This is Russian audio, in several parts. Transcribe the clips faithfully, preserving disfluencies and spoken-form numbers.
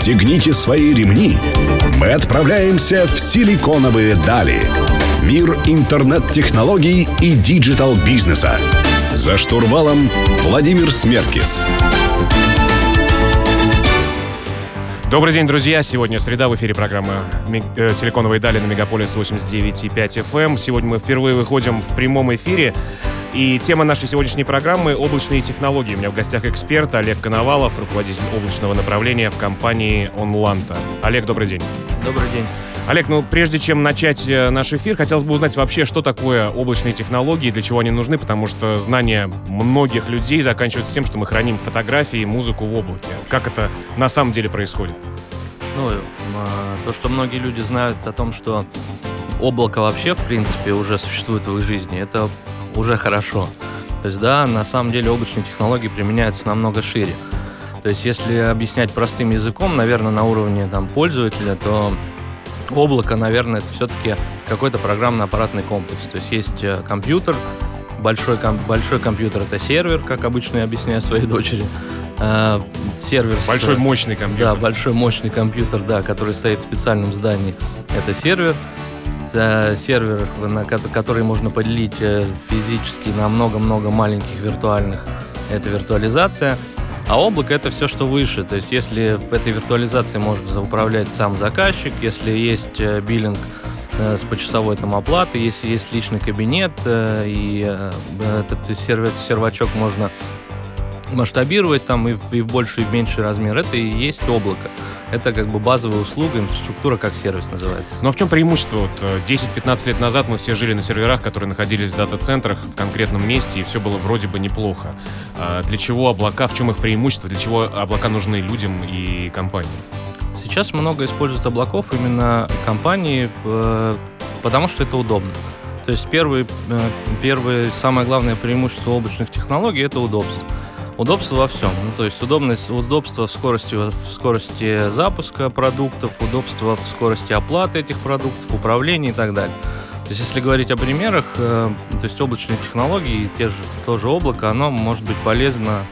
Расстегните свои ремни. Мы отправляемся в Силиконовые дали. Мир интернет-технологий и диджитал-бизнеса. За штурвалом Владимир Смеркис. Добрый день, друзья. Сегодня среда, в эфире программа «Силиконовые дали» на Мегаполис восемьдесят девять и пять эф эм. Сегодня мы впервые выходим в прямом эфире. И тема нашей сегодняшней программы – облачные технологии. У меня в гостях эксперт Олег Коновалов, руководитель облачного направления в компании «Онланта». Олег, добрый день. Добрый день. Олег, ну прежде чем начать наш эфир, хотелось бы узнать вообще, что такое облачные технологии, для чего они нужны, потому что знания многих людей заканчиваются тем, что мы храним фотографии и музыку в облаке. Как это на самом деле происходит? Ну, то, что многие люди знают о том, что облако вообще, в принципе, уже существует в их жизни, это уже хорошо. То есть, да, на самом деле облачные технологии применяются намного шире. То есть, если объяснять простым языком, наверное, на уровне там, пользователя, то облако, наверное, это все-таки какой-то программно-аппаратный комплекс. То есть есть компьютер, большой, ком- большой компьютер — это сервер, как обычно я объясняю своей дочери. Э- сервер большой с, мощный компьютер. Да, большой мощный компьютер, да, который стоит в специальном здании. Это сервер. Э- сервер, на ко- который можно поделить э- физически на много-много маленьких виртуальных. Это виртуализация. А облако — это все, что выше. То есть если в этой виртуализации может управлять сам заказчик, если есть биллинг с почасовой там оплатой, если есть личный кабинет, и этот сервачок можно масштабировать там и в больший, и в меньший размер, это и есть облако. Это как бы базовая услуга, инфраструктура как сервис называется. Но в чем преимущество? Вот десять-пятнадцать лет назад мы все жили на серверах, которые находились в дата-центрах в конкретном месте, и все было вроде бы неплохо. А для чего облака, в чем их преимущество, для чего облака нужны людям и компаниям? Сейчас много используют облаков именно компании, потому что это удобно. То есть первое, первое самое главное преимущество облачных технологий — это удобство. Удобство во всем, ну, то есть удобность, удобство в скорости, в скорости запуска продуктов, удобство в скорости оплаты этих продуктов, управления и так далее. То есть если говорить о примерах, э, то есть облачные технологии и те же, то же облако, оно может быть полезно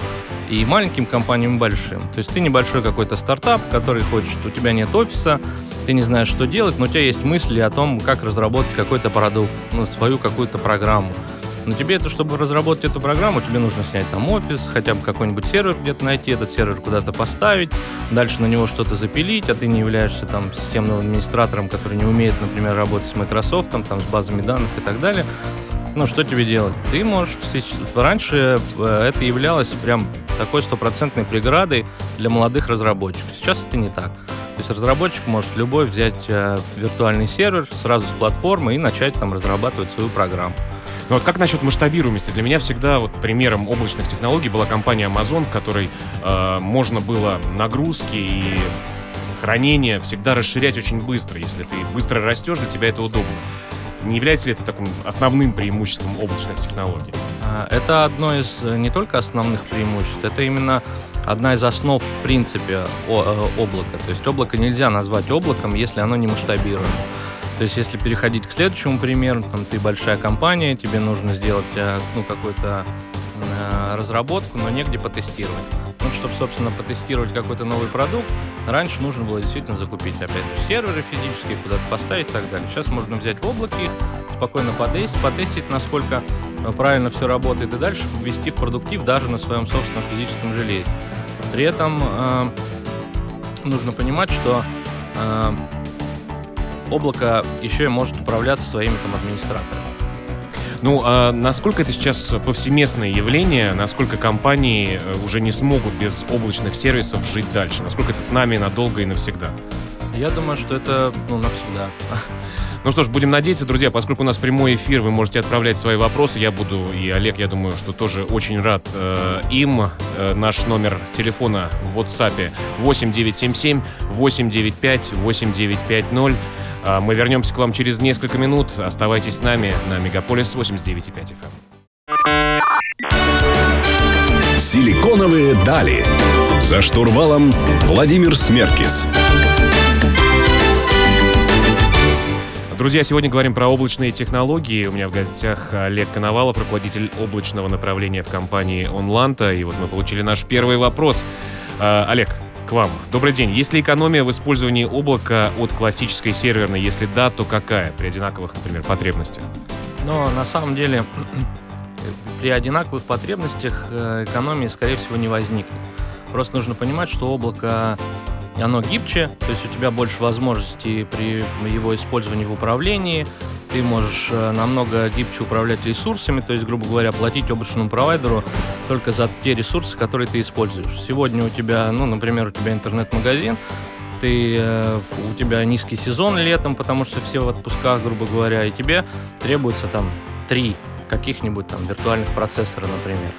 и маленьким компаниям, и большим. То есть ты небольшой какой-то стартап, который хочет, у тебя нет офиса, ты не знаешь, что делать, но у тебя есть мысли о том, как разработать какой-то продукт, ну, свою какую-то программу. Но тебе это, чтобы разработать эту программу, тебе нужно снять там офис, хотя бы какой-нибудь сервер где-то найти, этот сервер куда-то поставить, дальше на него что-то запилить, а ты не являешься там системным администратором, который не умеет, например, работать с Microsoft, там, там, с базами данных и так далее. Ну, что тебе делать? Ты можешь... Раньше это являлось прям такой стопроцентной преградой для молодых разработчиков. Сейчас это не так. То есть разработчик может любой взять виртуальный сервер сразу с платформы и начать там разрабатывать свою программу. Но вот как насчет масштабируемости? Для меня всегда вот примером облачных технологий была компания Amazon, в которой э, можно было нагрузки и хранение всегда расширять очень быстро. Если ты быстро растешь, для тебя это удобно. Не является ли это таким основным преимуществом облачных технологий? Это одно из не только основных преимуществ, это именно одна из основ, в принципе, облака. То есть облако нельзя назвать облаком, если оно не масштабируемо. То есть, если переходить к следующему примеру, там, ты большая компания, тебе нужно сделать ну, какую-то э, разработку, но негде потестировать. Ну, чтобы, собственно, потестировать какой-то новый продукт, раньше нужно было действительно закупить, опять же, серверы физические, куда-то поставить и так далее. Сейчас можно взять в облаке их, спокойно потестить, потестить, насколько правильно все работает, и дальше ввести в продуктив даже на своем собственном физическом железе. При этом э, нужно понимать, что... Э, облако еще и может управляться своими там администраторами. Ну, а насколько это сейчас повсеместное явление, насколько компании уже не смогут без облачных сервисов жить дальше? Насколько это с нами надолго и навсегда? Я думаю, что это, ну, навсегда. Ну что ж, будем надеяться, друзья, поскольку у нас прямой эфир, вы можете отправлять свои вопросы. Я буду, и Олег, я думаю, что тоже очень рад э, им. Э, наш номер телефона в WhatsApp восемь девять семь семь восемь девять пять восемь девять пять ноль. Э, мы вернемся к вам через несколько минут. Оставайтесь с нами на Мегаполис восемьдесят девять и пять эф эм. Силиконовые дали. За штурвалом Владимир Смеркис. Друзья, сегодня говорим про облачные технологии. У меня в гостях Олег Коновалов, руководитель облачного направления в компании «Онланта». И вот мы получили наш первый вопрос. Олег, к вам. Добрый день. Есть ли экономия в использовании облака от классической серверной? Если да, то какая при одинаковых, например, потребностях? Но на самом деле при одинаковых потребностях экономии, скорее всего, не возникнет. Просто нужно понимать, что облако, оно гибче, то есть у тебя больше возможностей при его использовании в управлении. Ты можешь намного гибче управлять ресурсами, то есть, грубо говоря, платить облачному провайдеру только за те ресурсы, которые ты используешь. Сегодня у тебя, ну, например, у тебя интернет-магазин, ты, у тебя низкий сезон летом, потому что все в отпусках, грубо говоря, и тебе требуется там три каких-нибудь там виртуальных процессора, например.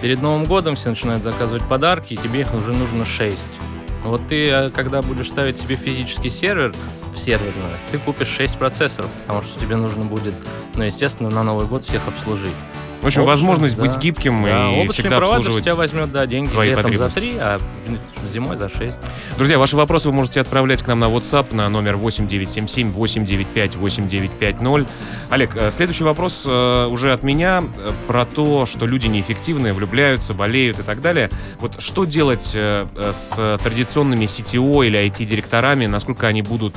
Перед Новым годом все начинают заказывать подарки, и тебе их уже нужно шесть. Вот ты, когда будешь ставить себе физический сервер, серверную, ты купишь шесть процессоров, потому что тебе нужно будет, ну, естественно, на Новый год всех обслужить. В общем, облачный, возможность да. быть гибким да, и всегда обслуживать тебя возьмет, да, деньги летом за три, а зимой за шесть. Друзья, ваши вопросы вы можете отправлять к нам на WhatsApp на номер восемь девять семь семь восемь девять пять восемь девять пять ноль. Олег, следующий вопрос уже от меня про то, что люди неэффективные, влюбляются, болеют и так далее. Вот что делать с традиционными си ти о или ай ти-директорами, насколько они будут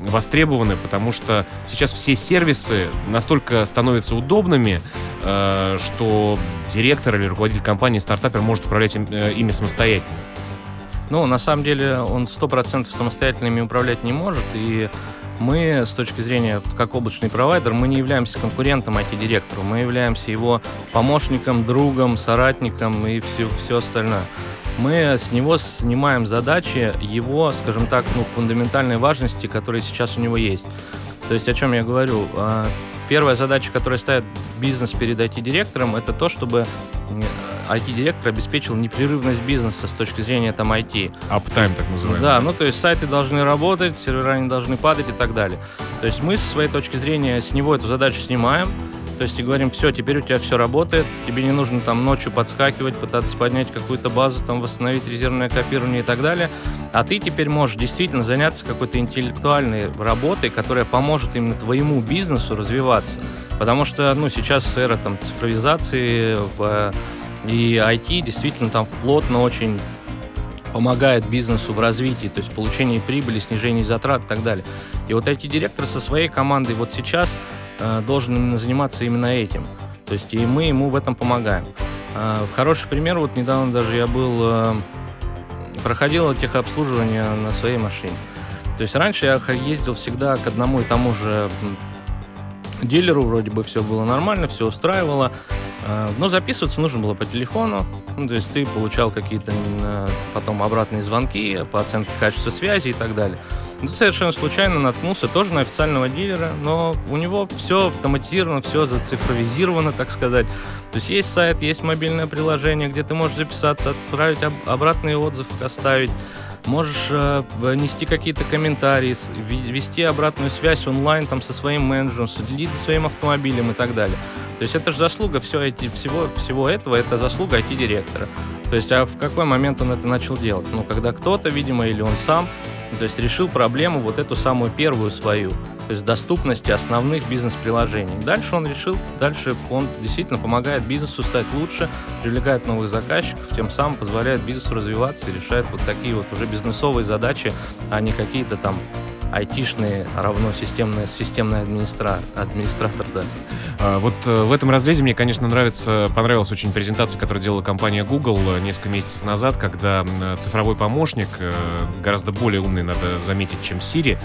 востребованы, потому что сейчас все сервисы настолько становятся удобными, что директор или руководитель компании, стартапер может управлять им, э, ими самостоятельно? Ну, на самом деле, он сто процентов самостоятельно ими управлять не может, и мы, с точки зрения, как облачный провайдер, мы не являемся конкурентом ай ти-директору, мы являемся его помощником, другом, соратником и все, все остальное. Мы с него снимаем задачи его, скажем так, ну, фундаментальной важности, которые сейчас у него есть. То есть, о чем я говорю? Первая задача, которая ставит бизнес перед ай ти-директором, это то, чтобы ай ти-директор обеспечил непрерывность бизнеса с точки зрения там ай ти. Аптайм, так называемый. Да, ну то есть сайты должны работать, сервера не должны падать и так далее. То есть мы, со своей точки зрения, с него эту задачу снимаем, то есть и говорим, все, теперь у тебя все работает, тебе не нужно там ночью подскакивать, пытаться поднять какую-то базу, там восстановить резервное копирование и так далее. А ты теперь можешь действительно заняться какой-то интеллектуальной работой, которая поможет именно твоему бизнесу развиваться. Потому что, ну, сейчас эра там цифровизации и ай ти действительно там плотно очень помогает бизнесу в развитии, то есть в получении прибыли, снижении затрат и так далее. И вот ай ти-директор со своей командой вот сейчас должен именно заниматься именно этим. То есть и мы ему в этом помогаем. Хороший пример, вот недавно даже я был... проходило техобслуживание на своей машине. То есть раньше я ездил всегда к одному и тому же дилеру, вроде бы все было нормально, все устраивало, но записываться нужно было по телефону, ну, то есть ты получал какие-то потом обратные звонки по оценке качества связи и так далее. Но совершенно случайно наткнулся тоже на официального дилера, но у него все автоматизировано, все зацифровизировано, так сказать. То есть есть сайт, есть мобильное приложение, где ты можешь записаться, отправить обратный отзыв, оставить, можешь э, нести какие-то комментарии, вести обратную связь онлайн там, со своим менеджером, следить за своим автомобилем и так далее. То есть это же заслуга все эти, всего, всего этого, это заслуга ай ти-директора. То есть а в какой момент он это начал делать? Ну, когда кто-то, видимо, или он сам, то есть решил проблему вот эту самую первую свою, то есть доступности основных бизнес-приложений. Дальше он решил, дальше он действительно помогает бизнесу стать лучше, привлекает новых заказчиков, тем самым позволяет бизнесу развиваться и решает вот такие вот уже бизнесовые задачи, а не какие-то там айтишные равно системные, системный администра, администратор, да. Вот в этом разрезе мне, конечно, нравится, понравилась очень презентация, которую делала компания Google несколько месяцев назад, когда цифровой помощник, гораздо более умный, надо заметить, чем Siri,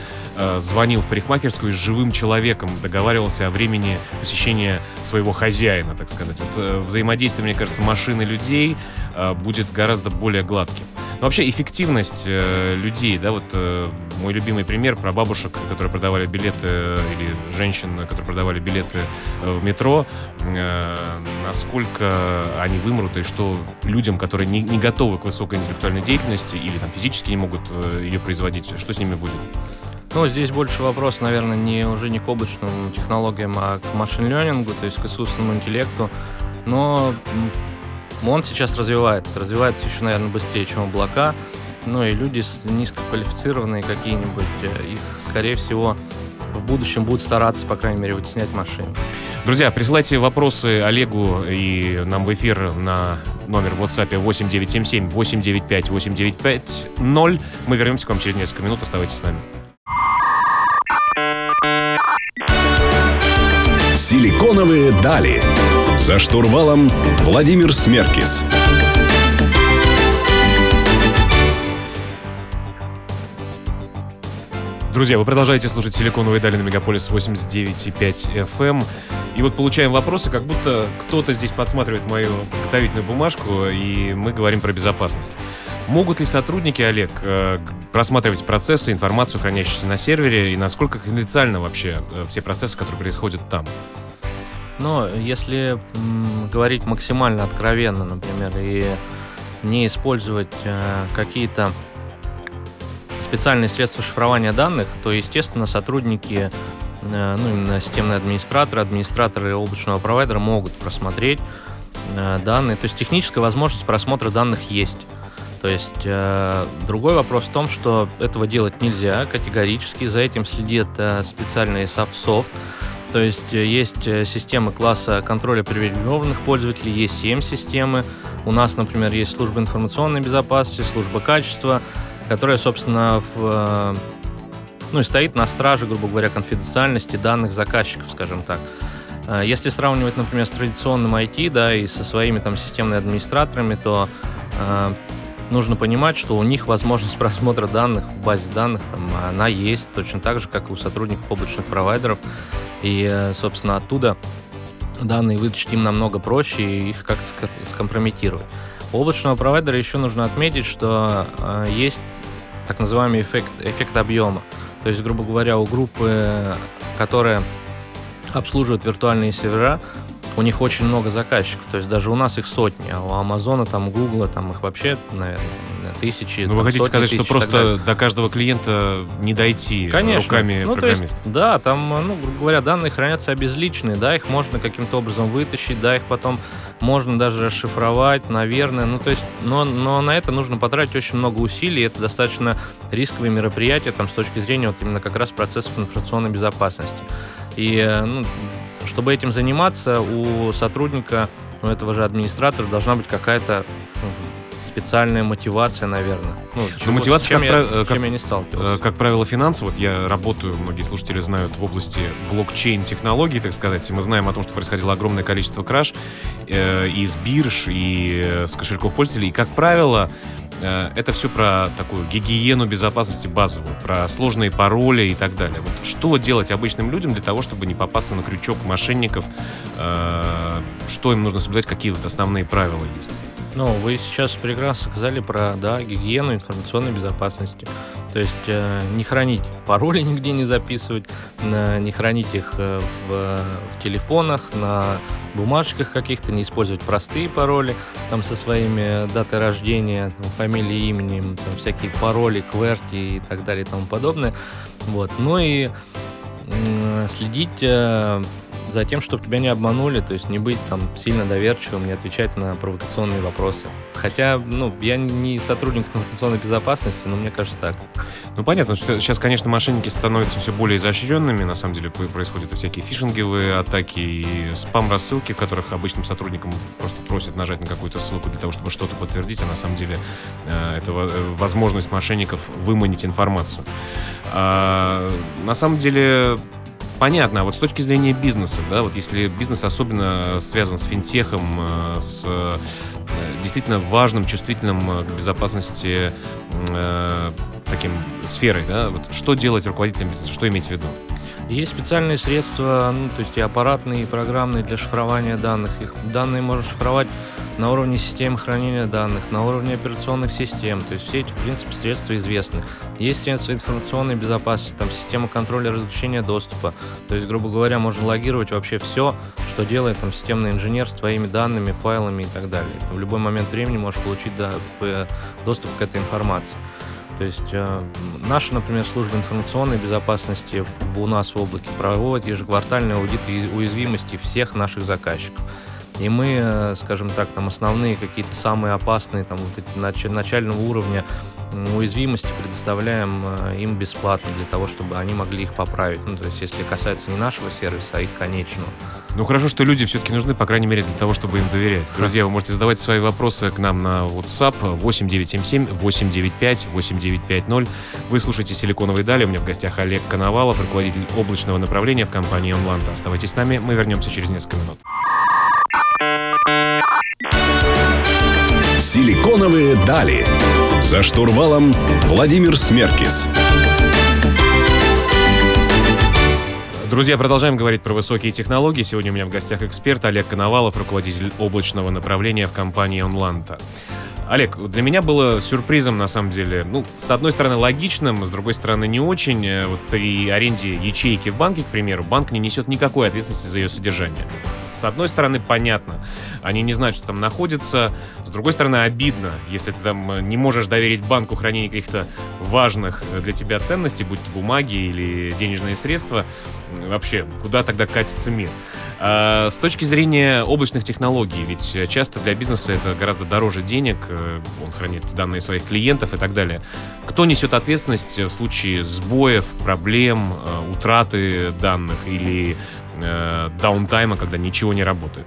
звонил в парикмахерскую с живым человеком, договаривался о времени посещения своего хозяина, так сказать. Вот взаимодействие, мне кажется, машин и людей будет гораздо более гладким. Но вообще эффективность людей, да, вот мой любимый пример про бабушек, которые продавали билеты, или женщин, которые продавали билеты в метро, насколько они вымрут, и что людям, которые не, не готовы к высокой интеллектуальной деятельности или там, физически не могут ее производить, что с ними будет? Ну, здесь больше вопрос, наверное, не, уже не к облачным технологиям, а к машин-лернингу, то есть к искусственному интеллекту, но он сейчас развивается, развивается еще, наверное, быстрее, чем облака, но и люди низкоквалифицированные какие-нибудь, их, скорее всего, в будущем будут стараться, по крайней мере, вытеснять машины. Друзья, присылайте вопросы Олегу и нам в эфир на номер в WhatsApp восемь девять семь семь восемь девять пять восемь девять пять ноль. Мы вернемся к вам через несколько минут. Оставайтесь с нами. Силиконовые дали. За штурвалом Владимир Смеркис. Друзья, вы продолжаете слушать «Силиконовые дали» на Мегаполис восемьдесят девять и пять эф эм. И вот получаем вопросы, как будто кто-то здесь подсматривает мою подготовительную бумажку, и мы говорим про безопасность. Могут ли сотрудники, Олег, просматривать процессы, информацию, хранящуюся на сервере, и насколько конфиденциально вообще все процессы, которые происходят там? Но если м, говорить максимально откровенно, например, и не использовать э, какие-то специальные средства шифрования данных, то, естественно, сотрудники, э, ну, именно системные администраторы, администраторы облачного провайдера могут просмотреть э, данные. То есть техническая возможность просмотра данных есть. То есть э, другой вопрос в том, что этого делать нельзя категорически, за этим следит э, специальный софт-софт. То есть есть системы класса контроля привилегированных пользователей, есть и эм-системы. У нас, например, есть служба информационной безопасности, служба качества, которая, собственно, в, ну, и стоит на страже, грубо говоря, конфиденциальности данных заказчиков, скажем так. Если сравнивать, например, с традиционным ай ти, да, и со своими там системными администраторами, то э, нужно понимать, что у них возможность просмотра данных в базе данных, там, она есть, точно так же, как и у сотрудников облачных провайдеров. И, собственно, оттуда данные вытащить им намного проще и их как-то скомпрометировать. У облачного провайдера еще нужно отметить, что есть так называемый эффект, эффект объема. То есть, грубо говоря, у группы, которая обслуживает виртуальные сервера, у них очень много заказчиков. То есть даже у нас их сотни, а у Амазона, там, Гугла, там их вообще, наверное, тысячи. Ну, вы хотите сказать, что просто до каждого клиента не дойти Конечно. руками ну, программиста? То есть, да, там, ну, грубо говоря, данные хранятся обезличенные, да, их можно каким-то образом вытащить, да, их потом можно даже расшифровать, наверное, ну, то есть, но, но на это нужно потратить очень много усилий, это достаточно рисковые мероприятия, там, с точки зрения вот именно как раз процессов информационной безопасности. И, ну, чтобы этим заниматься, у сотрудника, у этого же администратора должна быть какая-то специальная мотивация, наверное. Ну, чего, мотивация, с чем, как я, прав... чем как... я не сталкивался. Как правило, финансово. Вот я работаю, многие слушатели знают, в области блокчейн-технологий, так сказать. И мы знаем о том, что происходило огромное количество краж э, из бирж и с кошельков пользователей. И, как правило, э, это все про такую гигиену безопасности базовую, про сложные пароли и так далее. Вот что делать обычным людям для того, чтобы не попасться на крючок мошенников? Э, что им нужно соблюдать? Какие вот основные правила есть? Ну, вы сейчас прекрасно сказали про, да, гигиену информационной безопасности. То есть э, не хранить пароли, нигде не записывать, э, не хранить их в, в телефонах, на бумажках каких-то, не использовать простые пароли там, со своими датой рождения, там, фамилией, именем, там, всякие пароли, кверти и так далее и тому подобное. Вот. Ну и э, следить... Э, за тем, чтобы тебя не обманули, то есть не быть там сильно доверчивым, не отвечать на провокационные вопросы. Хотя, ну, я не сотрудник информационной безопасности, но мне кажется так. Ну, понятно, что сейчас, конечно, мошенники становятся все более изощренными, на самом деле происходят всякие фишинговые атаки и спам-рассылки, в которых обычным сотрудникам просто просят нажать на какую-то ссылку для того, чтобы что-то подтвердить, а на самом деле э, это возможность мошенников выманить информацию. А, на самом деле... Понятно, а вот с точки зрения бизнеса, да, вот если бизнес особенно связан с финтехом, с действительно важным, чувствительным к безопасности э, таким сферой, да, вот что делать руководителям бизнеса, что иметь в виду? Есть специальные средства, ну, то есть и аппаратные, и программные для шифрования данных. Их данные можно шифровать на уровне систем хранения данных, на уровне операционных систем. То есть все эти, в принципе, средства известны. Есть средства информационной безопасности, там система контроля разрешения доступа. То есть, грубо говоря, можно логировать вообще все, что делает там системный инженер с твоими данными, файлами и так далее. В любой момент времени можешь получить доступ к этой информации. То есть э, наша, например, служба информационной безопасности в, у нас в облаке проводит ежеквартальный аудит уязвимости всех наших заказчиков. И мы, скажем так, там основные какие-то самые опасные там, вот эти, нач- начального уровня уязвимости предоставляем им бесплатно для того, чтобы они могли их поправить. Ну, то есть, если касается не нашего сервиса, а их конечного. Ну, хорошо, что люди все-таки нужны, по крайней мере, для того, чтобы им доверять. Друзья, вы можете задавать свои вопросы к нам на WhatsApp восемь девять семь семь восемь девять пять восемь девять пять ноль. Вы слушаете «Силиконовые дали». У меня в гостях Олег Коновалов, руководитель облачного направления в компании «Онланта». Оставайтесь с нами, мы вернемся через несколько минут. «Силиконовые дали». За штурвалом Владимир Смеркис. Друзья, продолжаем говорить про высокие технологии. Сегодня у меня в гостях эксперт Олег Коновалов, руководитель облачного направления в компании «Онланта». Олег, для меня было сюрпризом, на самом деле, ну, с одной стороны, логичным, с другой стороны, не очень. Вот при аренде ячейки в банке, к примеру, банк не несет никакой ответственности за ее содержание. С одной стороны, понятно, они не знают, что там находится. С другой стороны, обидно, если ты там не можешь доверить банку хранение каких-то важных для тебя ценностей, будь то бумаги или денежные средства. Вообще, куда тогда катится мир? А с точки зрения облачных технологий, ведь часто для бизнеса это гораздо дороже денег, он хранит данные своих клиентов и так далее. Кто несет ответственность в случае сбоев, проблем, утраты данных или э, даунтайма, когда ничего не работает?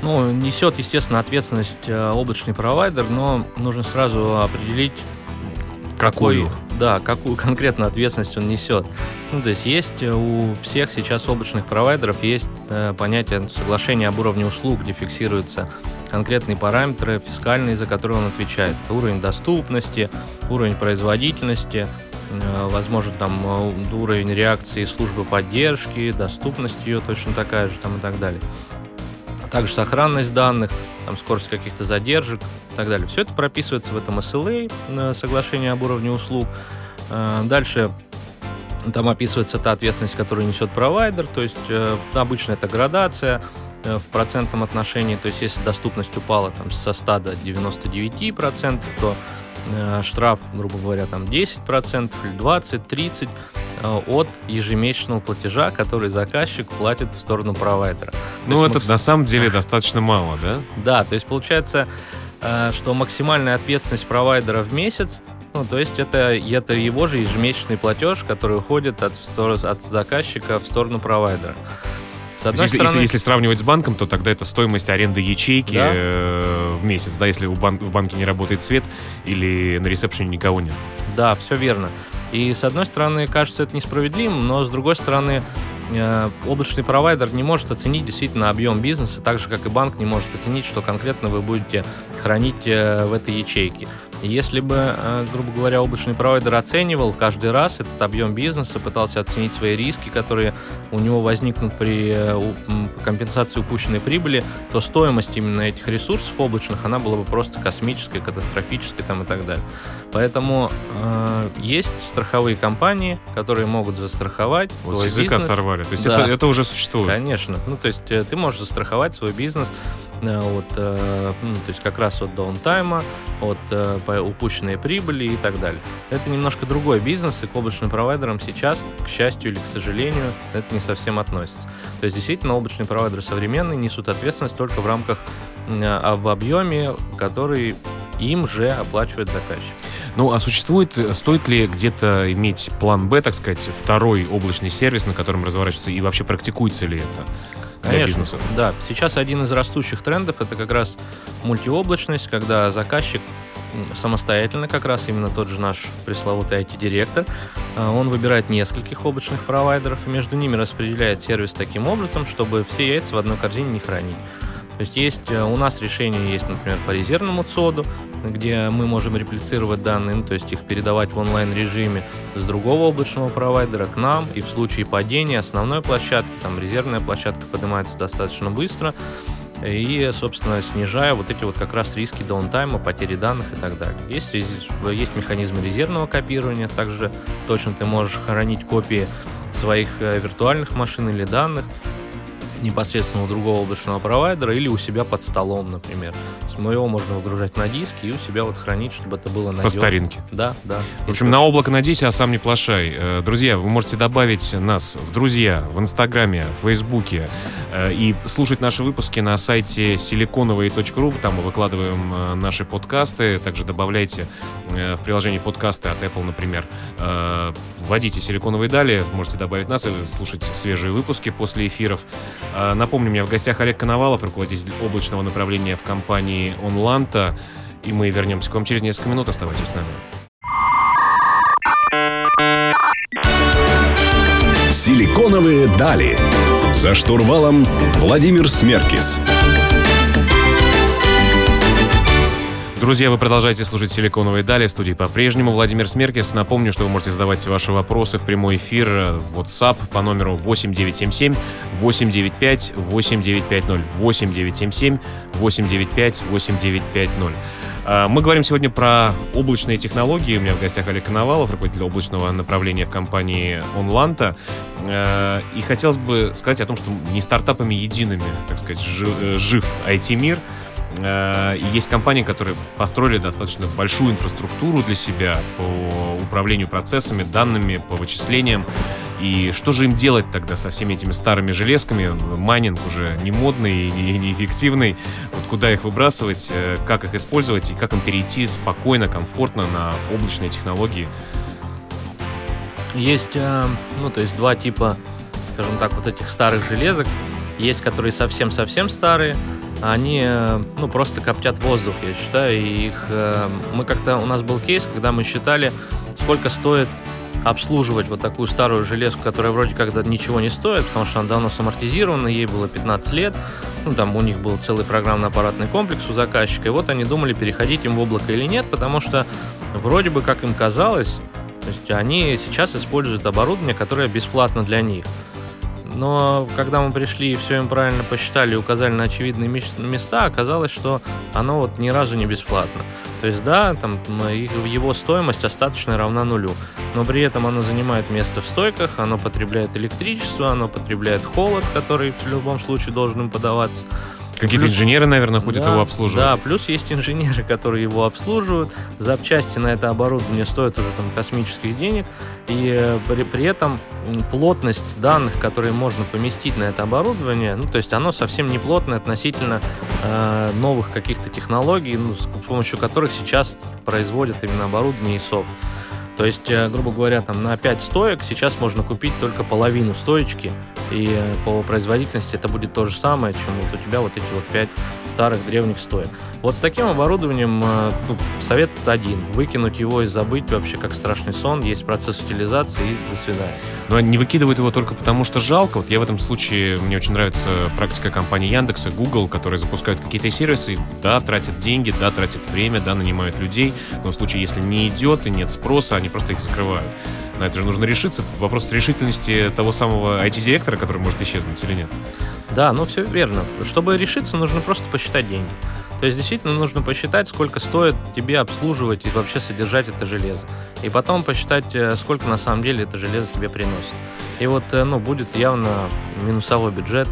Ну, несет, естественно, ответственность облачный провайдер, но нужно сразу определить, какую, какой, да, какую конкретно ответственность он несет. Ну, то есть есть у всех сейчас облачных провайдеров есть э, понятие соглашения об уровне услуг, где фиксируется конкретные параметры фискальные, за которые он отвечает. Это уровень доступности, уровень производительности, возможно, там уровень реакции службы поддержки, доступность ее точно такая же там, и так далее. Также сохранность данных, там, скорость каких-то задержек и так далее. Все это прописывается в этом эс эл эй, соглашение об уровне услуг. Дальше там описывается та ответственность, которую несет провайдер, то есть обычно это градация в процентном отношении, то есть если доступность упала там, со ста до девяноста девяти процентов, то э, штраф, грубо говоря, там десять процентов или двадцать-тридцать процентов э, от ежемесячного платежа, который заказчик платит в сторону провайдера. Ну, это макс... на самом деле достаточно мало, да? Да, то есть получается, э, что максимальная ответственность провайдера в месяц, ну, то есть это, это его же ежемесячный платеж, который уходит от, от заказчика в сторону провайдера. С одной если, стороны, если, если сравнивать с банком, то тогда это стоимость аренды ячейки, да, э, в месяц, да, если у бан- в банке не работает свет или на ресепшене никого нет. Да, все верно. И с одной стороны, кажется, это несправедливым, но с другой стороны, э, облачный провайдер не может оценить действительно объем бизнеса, так же, как и банк не может оценить, что конкретно вы будете хранить э, в этой ячейке. Если бы, грубо говоря, облачный провайдер оценивал каждый раз этот объем бизнеса, пытался оценить свои риски, которые у него возникнут при компенсации упущенной прибыли, то стоимость именно этих ресурсов облачных, она была бы просто космической, катастрофической там, и так далее. Поэтому э, есть страховые компании, которые могут застраховать вот твой бизнес. Вот с языка сорвали, то есть да, это, это уже существует. Конечно, ну то есть ты можешь застраховать свой бизнес от, э, ну, то есть как раз от даунтайма, от э, упущенной прибыли и так далее. Это немножко другой бизнес, и к облачным провайдерам сейчас, к счастью или к сожалению, это не совсем относится. То есть действительно облачные провайдеры современные несут ответственность только в рамках э, об объеме, который им же оплачивает заказчик. Ну, а существует, стоит ли где-то иметь план Б, так сказать, второй облачный сервис, на котором разворачивается, и вообще практикуется ли это? Конечно, да. Сейчас один из растущих трендов – это как раз мультиоблачность, когда заказчик самостоятельно, как раз именно тот же наш пресловутый ай ти-директор, он выбирает нескольких облачных провайдеров и между ними распределяет сервис таким образом, чтобы все яйца в одной корзине не хранить. То есть, есть у нас решение есть, например, по резервному цоду, где мы можем реплицировать данные, ну, то есть их передавать в онлайн-режиме с другого облачного провайдера к нам, и в случае падения основной площадки, там резервная площадка поднимается достаточно быстро, и, собственно, снижая вот эти вот как раз риски даунтайма, потери данных и так далее. Есть, есть механизмы резервного копирования, также точно ты можешь хранить копии своих виртуальных машин или данных, непосредственно у другого облачного провайдера или у себя под столом, например. Но его можно выгружать на диск и у себя вот хранить, чтобы это было надежно. По старинке. Да, да. В общем, на облако надейся, а сам не плашай. Друзья, вы можете добавить нас в друзья в Инстаграме, в Фейсбуке и слушать наши выпуски на сайте силиконовые точка ру. Там мы выкладываем наши подкасты. Также добавляйте в приложение подкасты от Apple, например. Вводите «Силиконовые дали», можете добавить нас и слушать свежие выпуски после эфиров. Напомню, у меня в гостях Олег Коновалов, руководитель облачного направления в компании «Онланта». И мы вернемся к вам через несколько минут. Оставайтесь с нами. «Силиконовые дали». За штурвалом Владимир Смеркис. Друзья, вы продолжаете слушать «Силиконовые дали». В студии по-прежнему Владимир Смеркис. Напомню, что вы можете задавать ваши вопросы в прямой эфир в WhatsApp по номеру восемь девять семь семь восемь девять пять восемь девять пять ноль. восемь девять семь семь восемь девять пять восемь девять пять ноль. Мы говорим сегодня про облачные технологии. У меня в гостях Олег Коновалов, руководитель облачного направления в компании «Онланта». И хотелось бы сказать о том, что не стартапами едиными, так сказать, жив ай ти-мир. Есть компании, которые построили достаточно большую инфраструктуру для себя по управлению процессами, данными, по вычислениям. И что же им делать тогда со всеми этими старыми железками? Майнинг уже не модный и неэффективный. Вот куда их выбрасывать, как их использовать и как им перейти спокойно, комфортно на облачные технологии? Есть, ну, то есть два типа, скажем так, вот этих старых железок. Есть, которые совсем-совсем старые. Они, ну, просто коптят воздух, я считаю, и их... Мы как-то... У нас был кейс, когда мы считали, сколько стоит обслуживать вот такую старую железку, которая вроде как ничего не стоит, потому что она давно самортизирована, ей было пятнадцать лет, ну, там у них был целый программно-аппаратный комплекс у заказчика, и вот они думали, переходить им в облако или нет, потому что вроде бы, как им казалось, то есть они сейчас используют оборудование, которое бесплатно для них. Но когда мы пришли и все им правильно посчитали и указали на очевидные места, оказалось, что оно вот ни разу не бесплатно. То есть, да, там его стоимость остаточно равна нулю, но при этом оно занимает место в стойках, оно потребляет электричество, оно потребляет холод, который в любом случае должен им подаваться. Какие-то плюс... инженеры, наверное, ходят, да, его обслуживать. Да, плюс есть инженеры, которые его обслуживают. Запчасти на это оборудование стоят уже там космических денег. И при, при этом плотность данных, которые можно поместить на это оборудование, ну, то есть оно совсем не плотное относительно э, новых каких-то технологий, ну, с помощью которых сейчас производят именно оборудование и софт. То есть, грубо говоря, там на пять стоек сейчас можно купить только половину стоечки, и по производительности это будет то же самое, чем вот у тебя вот эти вот пять старых древних стоек. Вот с таким оборудованием, ну, совет один. Выкинуть его и забыть вообще как страшный сон. Есть процесс утилизации, и до свидания. Но не выкидывают его только потому, что жалко. Вот я в этом случае, мне очень нравится практика компании Яндекса, Google, которые запускают какие-то сервисы, да, тратят деньги, да, тратят время, да, нанимают людей, но в случае, если не идет и нет спроса, они просто их закрывают. На это же нужно решиться. Вопрос решительности того самого ай ти-директора, который может исчезнуть или нет. Да, ну все верно. Чтобы решиться, нужно просто посчитать деньги. То есть действительно нужно посчитать, сколько стоит тебе обслуживать и вообще содержать это железо. И потом посчитать, сколько на самом деле это железо тебе приносит. И вот, ну, будет явно минусовой бюджет,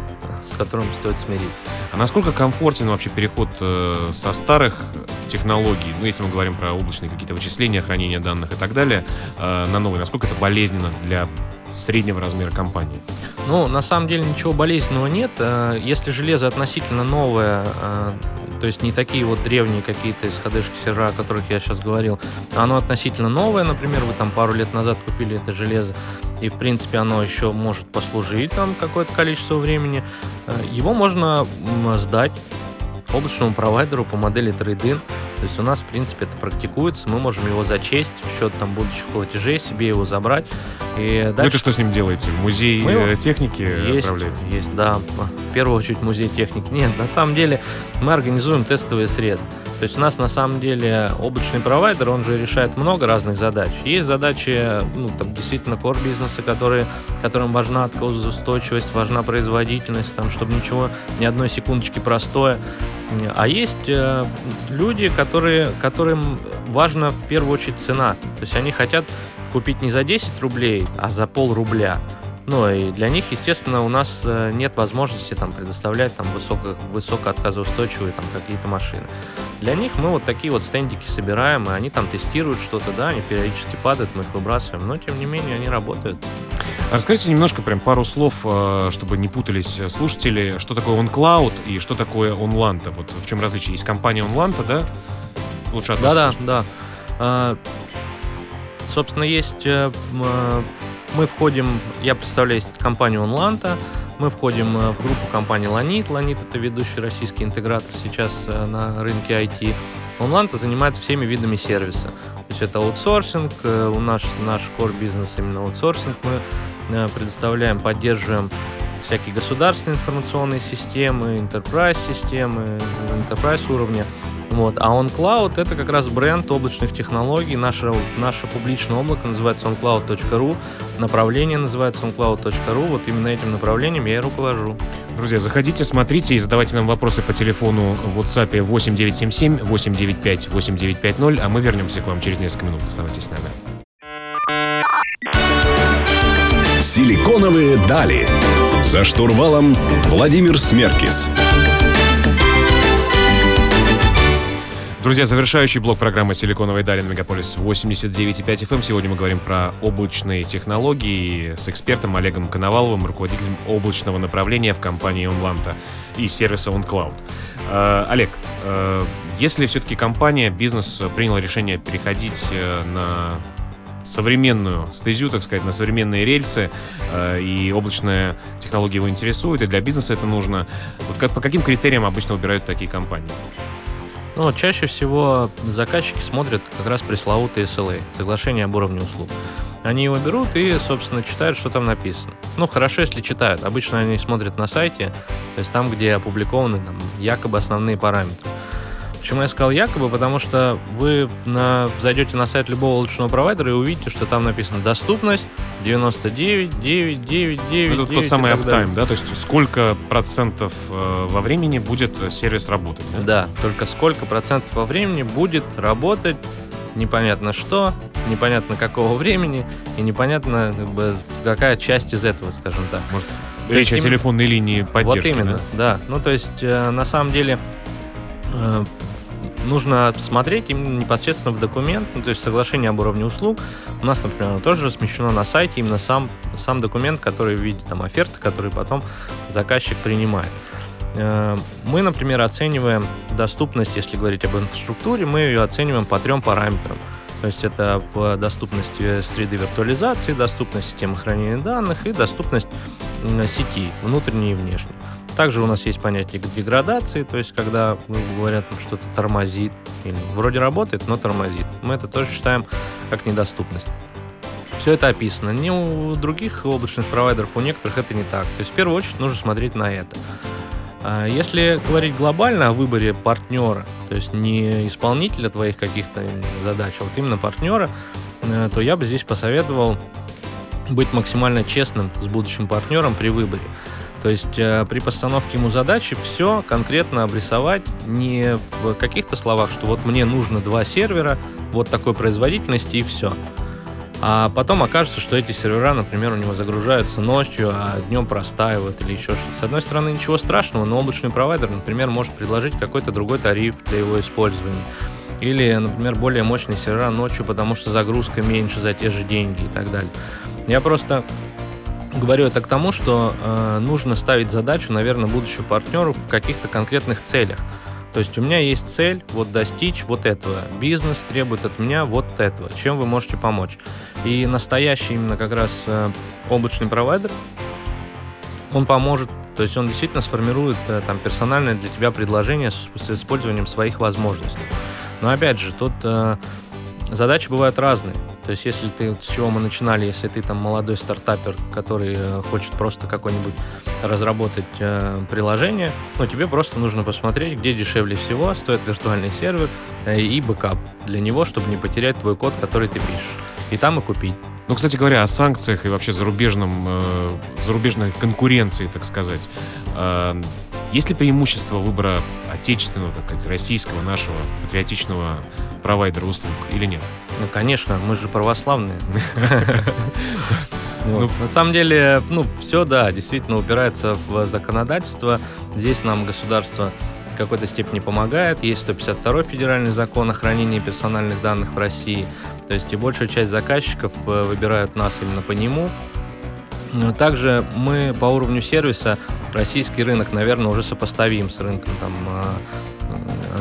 с которым стоит смириться. А насколько комфортен вообще переход со старых технологий, ну, если мы говорим про облачные какие-то вычисления, хранение данных и так далее, на новые? Насколько это болезненно для среднего размера компании? Ну, на самом деле ничего болезненного нет. Если железо относительно новое, то есть не такие вот древние какие-то исходышки сервера, о которых я сейчас говорил, оно относительно новое, например, вы там пару лет назад купили это железо, и в принципе оно еще может послужить там какое-то количество времени, его можно сдать облачному провайдеру по модели трейд-ин. То есть у нас, в принципе, это практикуется. Мы можем его зачесть в счет там будущих платежей, себе его забрать. И дальше... Ну, это что с ним делаете? В музей мы... техники есть, отправляете? Есть, да. В первую очередь музей техники. Нет, на самом деле мы организуем тестовые среды. То есть у нас, на самом деле, облачный провайдер, он же решает много разных задач. Есть задачи, ну, там, действительно, кор-бизнеса, которые, которым важна отказоустойчивость, важна производительность, там, чтобы ничего, ни одной секундочки простое. А есть э, люди, которые, которым важна в первую очередь цена. То есть они хотят купить не за десять рублей, а за полрубля. Ну и для них, естественно, у нас нет возможности там предоставлять там высоко, высокоотказоустойчивые там какие-то машины. Для них мы вот такие вот стендики собираем, и они там тестируют что-то, да, они периодически падают, мы их выбрасываем, но тем не менее они работают. Расскажите немножко, прям пару слов, чтобы не путались слушатели, что такое OnCloud и что такое Онланта. Вот в чем различие? Есть компания Онланта, да? Лучше от вас. Да, да, да. Собственно, есть... Мы входим, я представляю компанию Онланта, мы входим в группу компании Ланит. Ланит – это ведущий российский интегратор сейчас на рынке ай ти. Онланта занимается всеми видами сервиса. То есть это аутсорсинг, у нас наш кор-бизнес именно аутсорсинг. Мы предоставляем, поддерживаем всякие государственные информационные системы, enterprise-системы, enterprise-уровня. Вот. А OnCloud – это как раз бренд облачных технологий. Наше, наше публичное облако называется он клауд точка ру, направление называется он клауд точка ру. Вот именно этим направлением я и руковожу. Друзья, заходите, смотрите и задавайте нам вопросы по телефону в WhatsApp восемь девять семь семь восемь девять пять восемь девять пять ноль, а мы вернемся к вам через несколько минут. Оставайтесь с нами. Силиконовые дали. За штурвалом Владимир Смеркис. Друзья, завершающий блок программы «Силиконовые дали» на Мегаполис восемьдесят девять и пять эф эм. Сегодня мы говорим про облачные технологии с экспертом Олегом Коноваловым, руководителем облачного направления в компании «Онланта» и сервиса «OnCloud». Э, Олег, э, если все-таки компания, бизнес принял решение переходить на современную стезю, так сказать, на современные рельсы, э, и облачная технология его интересует, и для бизнеса это нужно, вот как, по каким критериям обычно выбирают такие компании? Но чаще всего заказчики смотрят как раз пресловутые эс эл эй, соглашение об уровне услуг. Они его берут и, собственно, читают, что там написано. Ну, хорошо, если читают. Обычно они смотрят на сайте, то есть там, где опубликованы там, якобы основные параметры. Почему я сказал якобы? Потому что вы на, зайдете на сайт любого лучшего провайдера и увидите, что там написано доступность девяносто девять, девять, девять, девять. Это тот самый аптайм, да? То есть сколько процентов э, во времени будет сервис работать? Да? Да, только сколько процентов во времени будет работать непонятно что, непонятно какого времени и непонятно как бы, какая часть из этого, скажем так. Может, то речь есть, о телефонной им... линии поддержки? Вот именно, да. да. Ну, то есть э, на самом деле... Э, нужно смотреть именно непосредственно в документ, ну, то есть соглашение об уровне услуг. У нас, например, тоже размещено на сайте именно сам, сам документ, который в виде там, оферты, который потом заказчик принимает. Мы, например, оцениваем доступность, если говорить об инфраструктуре, мы ее оцениваем по трем параметрам. То есть это доступность среды виртуализации, доступность системы хранения данных и доступность сети, внутренней и внешней. Также у нас есть понятие деградации, то есть когда говорят, что-то тормозит, или вроде работает, но тормозит. Мы это тоже считаем как недоступность. Все это описано. Не у других облачных провайдеров, у некоторых это не так. То есть в первую очередь нужно смотреть на это. Если говорить глобально о выборе партнера, то есть не исполнителя твоих каких-то задач, а вот именно партнера, то я бы здесь посоветовал быть максимально честным с будущим партнером при выборе. То есть э, при постановке ему задачи все конкретно обрисовать, не в каких-то словах, что вот мне нужно два сервера, вот такой производительности и все. А потом окажется, что эти сервера, например, у него загружаются ночью, а днем простаивают или еще что-то. С одной стороны, ничего страшного, но облачный провайдер, например, может предложить какой-то другой тариф для его использования. Или, например, более мощные сервера ночью, потому что загрузка меньше за те же деньги и так далее. Я просто... Говорю это к тому, что э, нужно ставить задачу, наверное, будущему партнеру в каких-то конкретных целях. То есть у меня есть цель вот достичь вот этого. Бизнес требует от меня вот этого. Чем вы можете помочь? И настоящий именно как раз э, облачный провайдер, он поможет, то есть он действительно сформирует э, там, персональное для тебя предложение с, с использованием своих возможностей. Но опять же, тут э, задачи бывают разные. То есть, если ты, с чего мы начинали, если ты там молодой стартапер, который э, хочет просто какой-нибудь разработать э, приложение, ну, тебе просто нужно посмотреть, где дешевле всего стоит виртуальный сервер э, и бэкап для него, чтобы не потерять твой код, который ты пишешь. И там и купить. Ну, кстати говоря, о санкциях и вообще зарубежном, э, зарубежной конкуренции, так сказать. Э, есть ли преимущество выбора отечественного, так сказать, российского, нашего патриотичного провайдера услуг или нет? Ну, конечно, мы же православные. Вот. Ну, на самом деле, ну, все, да, действительно упирается в законодательство. Здесь нам государство в какой-то степени помогает. Есть сто пятьдесят второй федеральный закон о хранении персональных данных в России. То есть и большая часть заказчиков выбирают нас именно по нему. Также мы по уровню сервиса российский рынок, наверное, уже сопоставим с рынком там,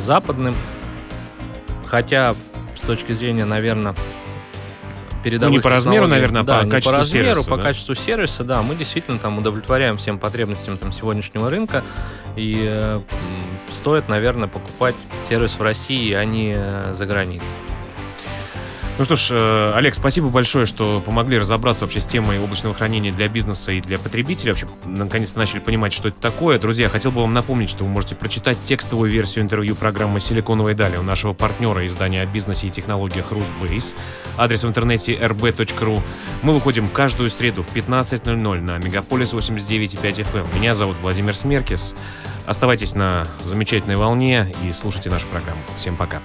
западным. Хотя с точки зрения, наверное, передовых, ну, не по размеру, наверное, а да, по не качеству по размеру, сервиса. По да? качеству сервиса, да, мы действительно там удовлетворяем всем потребностям там, сегодняшнего рынка. И э, стоит, наверное, покупать сервис в России, а не за границей. Ну что ж, Олег, спасибо большое, что помогли разобраться вообще с темой облачного хранения для бизнеса и для потребителя. Вообще, наконец-то начали понимать, что это такое. Друзья, хотел бы вам напомнить, что вы можете прочитать текстовую версию интервью программы «Силиконовые дали» у нашего партнера издания о бизнесе и технологиях «Русбейс». Адрес в интернете эр бэ точка ру. Мы выходим каждую среду в пятнадцать ноль ноль на Мегаполис восемьдесят девять и пять эф эм. Меня зовут Владимир Смеркис. Оставайтесь на замечательной волне и слушайте нашу программу. Всем пока.